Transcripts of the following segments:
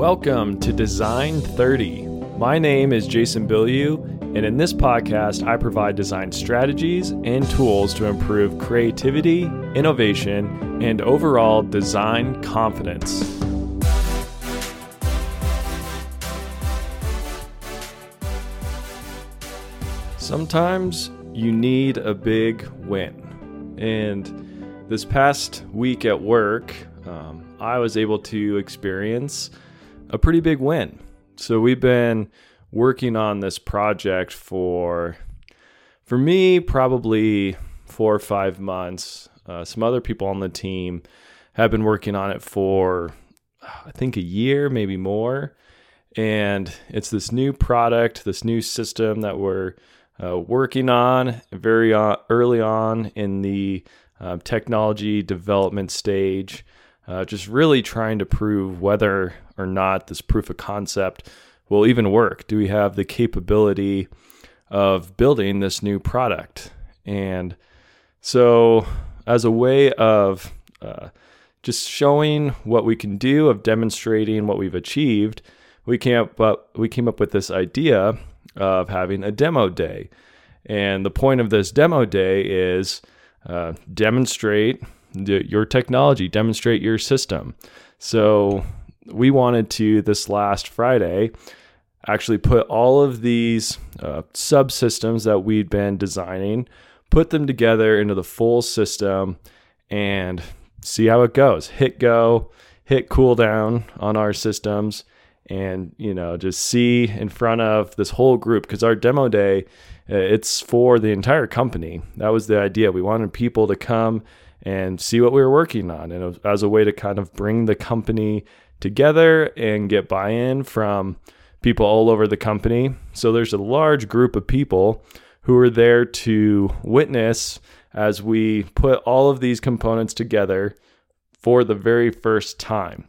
Welcome to Design30. My name is Jason Bilyeu, and in this podcast, I provide design strategies and tools to improve creativity, innovation, and overall design confidence. Sometimes you need a big win, and this past week at work, I was able to experience a pretty big win. So we've been working on this project for me, probably 4 or 5 months. Some other people on the team have been working on it for, I think, a year, maybe more. And it's this new product, this new system that we're working on very early on in the technology development stage. Just really trying to prove whether or not this proof of concept will even work. Do we have the capability of building this new product? And so as a way of just showing what we can do, of demonstrating what we've achieved, we came up with this idea of having a demo day. And the point of this demo day is demonstrate your technology, demonstrate your system. So we wanted to, this last Friday, actually put all of these subsystems that we'd been designing, put them together into the full system and see how it goes. Hit go, hit cool down on our systems and, just see in front of this whole group, because our demo day, it's for the entire company. That was the idea. We wanted people to come and see what we were working on, and as a way to kind of bring the company together and get buy-in from people all over the company. So there's a large group of people who are there to witness as we put all of these components together for the very first time.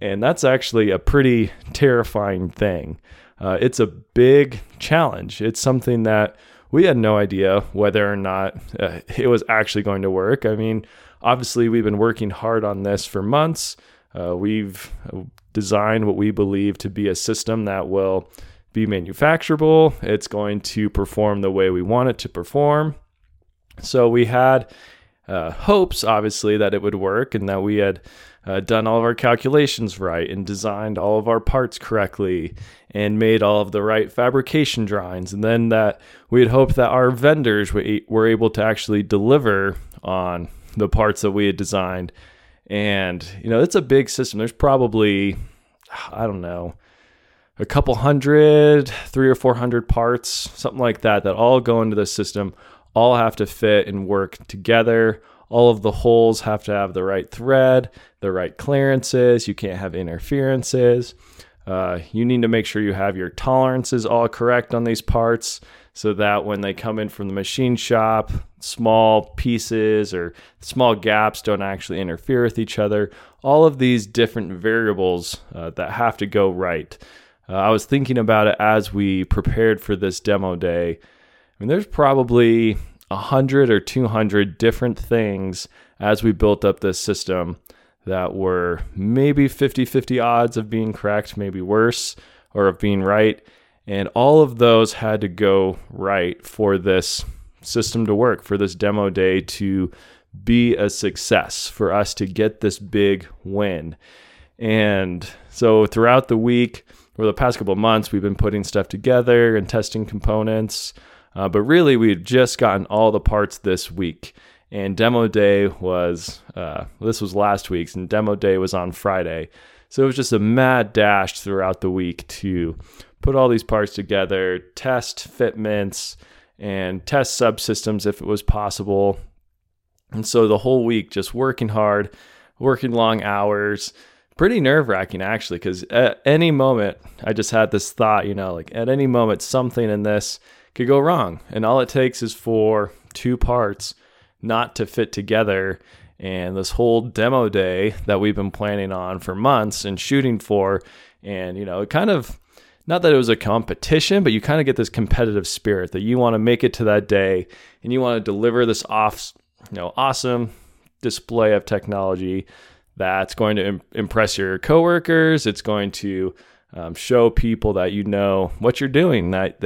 And that's actually a pretty terrifying thing. It's a big challenge. It's something that we had no idea whether or not it was actually going to work. I mean, obviously, we've been working hard on this for months. We've designed what we believe to be a system that will be manufacturable. It's going to perform the way we want it to perform. So we had hopes, obviously, that it would work and that we had done all of our calculations right and designed all of our parts correctly and made all of the right fabrication drawings. And then that we had hoped that our vendors were able to actually deliver on the parts that we had designed. And, it's a big system. There's probably, I don't know, a couple hundred, 300 or 400 parts, something like that, that all go into this system, all have to fit and work together. All of the holes have to have the right thread, the right clearances. You can't have interferences. You need to make sure you have your tolerances all correct on these parts so that when they come in from the machine shop, small pieces or small gaps don't actually interfere with each other. All of these different variables that have to go right. I was thinking about it as we prepared for this demo day. I mean, there's probably 100 or 200 different things as we built up this system that were maybe 50-50 odds of being correct, maybe worse, or of being right. And all of those had to go right for this system to work, for this demo day to be a success, for us to get this big win. And so throughout the week, or the past couple of months, we've been putting stuff together and testing components. But really, we had just gotten all the parts this week, and demo day was, this was last week's, and demo day was on Friday. So it was just a mad dash throughout the week to put all these parts together, test fitments, and test subsystems if it was possible. And so the whole week, just working hard, working long hours, pretty nerve-wracking actually, because at any moment, I just had this thought, at any moment, something in this could go wrong. And all it takes is for two parts not to fit together. And this whole demo day that we've been planning on for months and shooting for, and, it kind of, not that it was a competition, but you kind of get this competitive spirit that you want to make it to that day and you want to deliver this awesome display of technology that's going to impress your coworkers. It's going to show people that you know what you're doing, that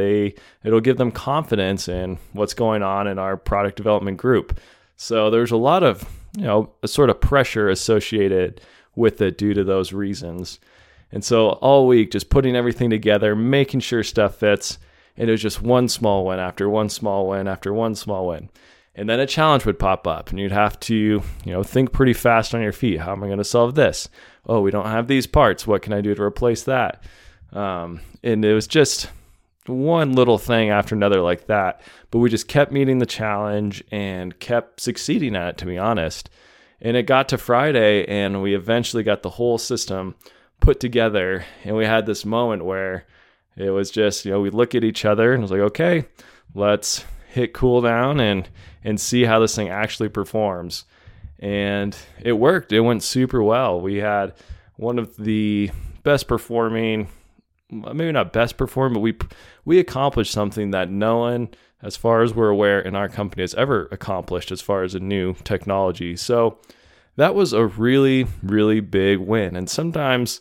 it'll give them confidence in what's going on in our product development group. So there's a lot of, a sort of pressure associated with it due to those reasons. And so all week, just putting everything together, making sure stuff fits. And it was just one small win after one small win after one small win. And then a challenge would pop up and you'd have to, think pretty fast on your feet. How am I going to solve this? Oh, we don't have these parts. What can I do to replace that? And it was just one little thing after another like that. But we just kept meeting the challenge and kept succeeding at it, to be honest. And it got to Friday and we eventually got the whole system put together. And we had this moment where it was just, we look at each other and it was like, okay, let's hit cool down and see how this thing actually performs. And it worked. It went super well. We had one of the best performing, maybe not best performing, but we accomplished something that no one, as far as we're aware, in our company has ever accomplished as far as a new technology. So that was a really, really big win. And sometimes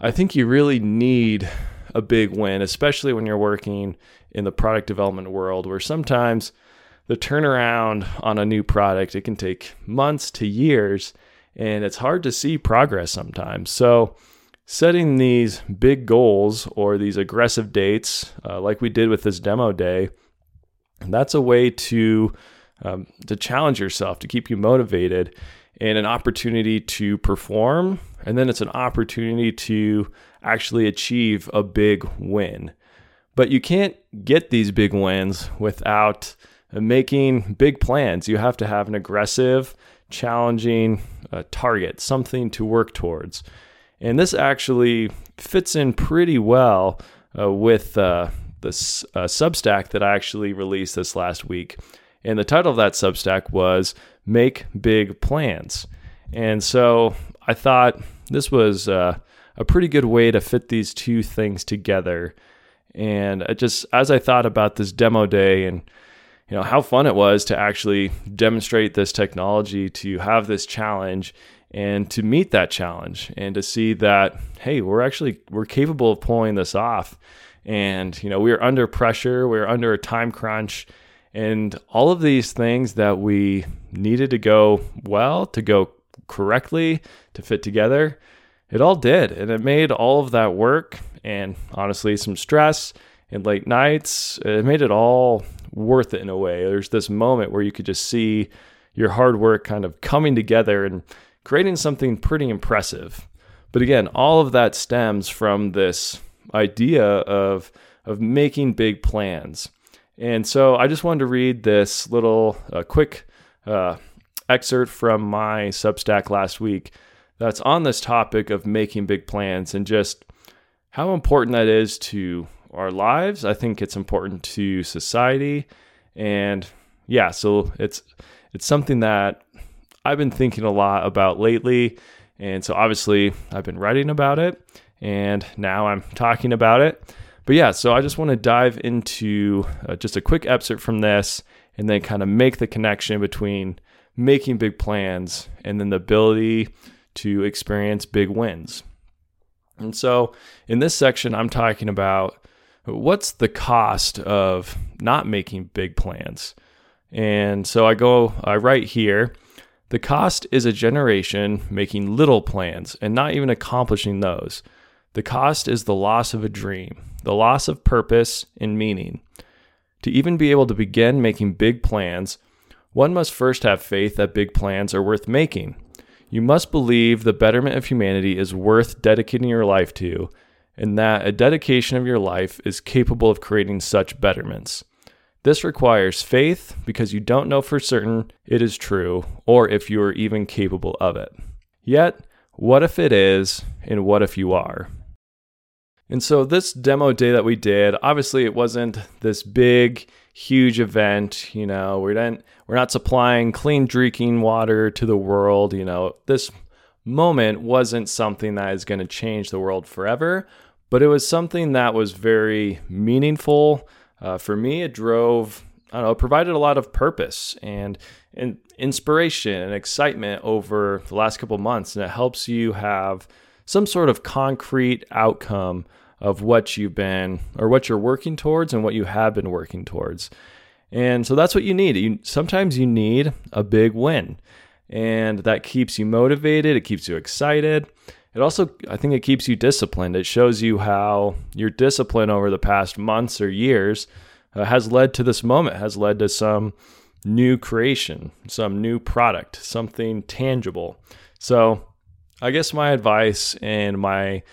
I think you really need a big win, especially when you're working in the product development world, where sometimes the turnaround on a new product, it can take months to years, and it's hard to see progress sometimes. So setting these big goals or these aggressive dates, like we did with this demo day, that's a way to challenge yourself, to keep you motivated, and an opportunity to perform. And then it's an opportunity to actually achieve a big win. But you can't get these big wins without making big plans. You have to have an aggressive, challenging target, something to work towards. And this actually fits in pretty well with this Substack that I actually released this last week. And the title of that Substack was Make Big Plans. And so I thought this was a pretty good way to fit these two things together. And I just, as I thought about this demo day and how fun it was to actually demonstrate this technology, to have this challenge and to meet that challenge and to see that, hey, we're capable of pulling this off. And, we were under pressure, we were under a time crunch, and all of these things that we needed to go well, to go correctly, to fit together, it all did. And it made all of that work and honestly some stress and late nights, it made it all worth it in a way. There's this moment where you could just see your hard work kind of coming together and creating something pretty impressive. But again, all of that stems from this idea of making big plans. And so I just wanted to read this little quick excerpt from my Substack last week that's on this topic of making big plans and just how important that is to our lives. I think it's important to society. And yeah, so it's something that I've been thinking a lot about lately. And so obviously I've been writing about it and now I'm talking about it. But yeah, so I just want to dive into just a quick excerpt from this and then kind of make the connection between making big plans and then the ability to experience big wins. And so in this section, I'm talking about what's the cost of not making big plans. And so I write here, the cost is a generation making little plans and not even accomplishing those. The cost is the loss of a dream, the loss of purpose and meaning. To even be able to begin making big plans, one must first have faith that big plans are worth making. You must believe the betterment of humanity is worth dedicating your life to, and that a dedication of your life is capable of creating such betterments. This requires faith because you don't know for certain it is true, or if you are even capable of it. Yet, what if it is, and what if you are? And so this demo day that we did, obviously it wasn't this big, huge event, we're not supplying clean drinking water to the world. This moment wasn't something that is going to change the world forever, but it was something that was very meaningful. For me, it drove I don't know, provided a lot of purpose and inspiration and excitement over the last couple of months. And it helps you have some sort of concrete outcome of what you've been or what you're working towards and what you have been working towards. And so that's what you need. Sometimes you need a big win, and that keeps you motivated. It keeps you excited. It also, I think it keeps you disciplined. It shows you how your discipline over the past months or years has led to this moment, has led to some new creation, some new product, something tangible. So I guess my advice and my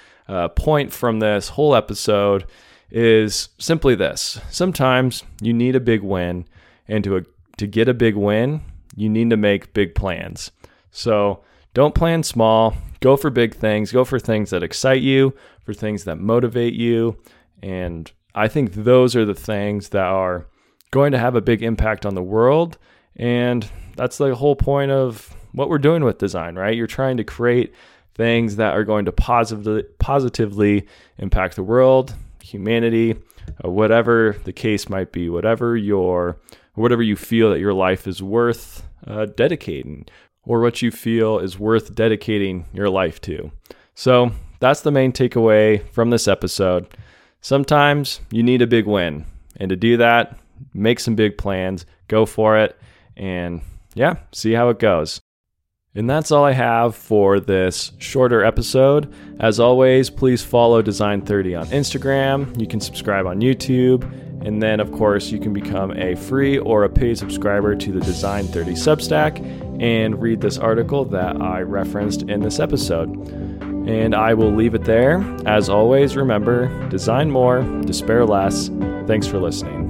point from this whole episode is simply this. Sometimes you need a big win, and to get a big win, you need to make big plans. So don't plan small. Go for big things. Go for things that excite you, for things that motivate you. And I think those are the things that are going to have a big impact on the world. And that's the whole point of what we're doing with design, right? You're trying to create things that are going to positively impact the world, humanity, whatever the case might be, whatever you feel that your life is worth dedicating, or what you feel is worth dedicating your life to. So that's the main takeaway from this episode. Sometimes you need a big win, and to do that, make some big plans, go for it, and yeah, see how it goes. And that's all I have for this shorter episode. As always, please follow Design30 on Instagram. You can subscribe on YouTube. And then, of course, you can become a free or a paid subscriber to the Design30 Substack and read this article that I referenced in this episode. And I will leave it there. As always, remember, design more, despair less. Thanks for listening.